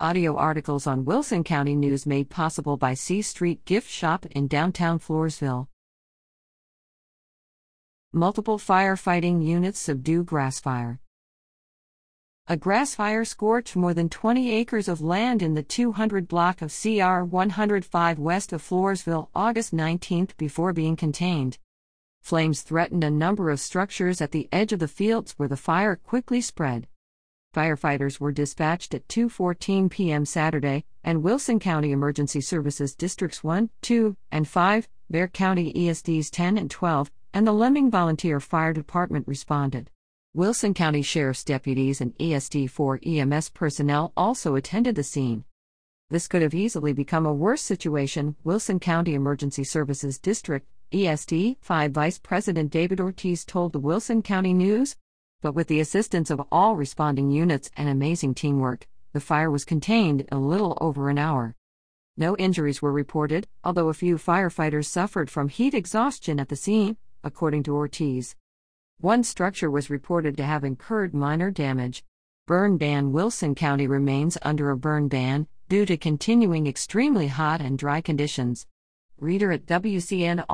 Audio articles on Wilson County News made possible by C Street Gift Shop in downtown Floorsville. Multiple firefighting units subdue grass fire. A grass fire scorched more than 20 acres of land in the 200 block of CR 105 west of Floorsville August 19 before being contained. Flames threatened a number of structures at the edge of the fields where the fire quickly spread. Firefighters were dispatched at 2:14 p.m. Saturday, and Wilson County Emergency Services Districts 1, 2, and 5, Bexar County ESDs 10 and 12, and the Leming Volunteer Fire Department responded. Wilson County Sheriff's deputies and ESD 4 EMS personnel also attended the scene. This could have easily become a worse situation, Wilson County Emergency Services District, ESD 5 Vice President David Ortiz told the Wilson County News. But with the assistance of all responding units and amazing teamwork, the fire was contained in a little over an hour. No injuries were reported, although a few firefighters suffered from heat exhaustion at the scene, according to Ortiz. One structure was reported to have incurred minor damage. Burn ban. Wilson County remains under a burn ban due to continuing extremely hot and dry conditions. Reader at wcnonline.com.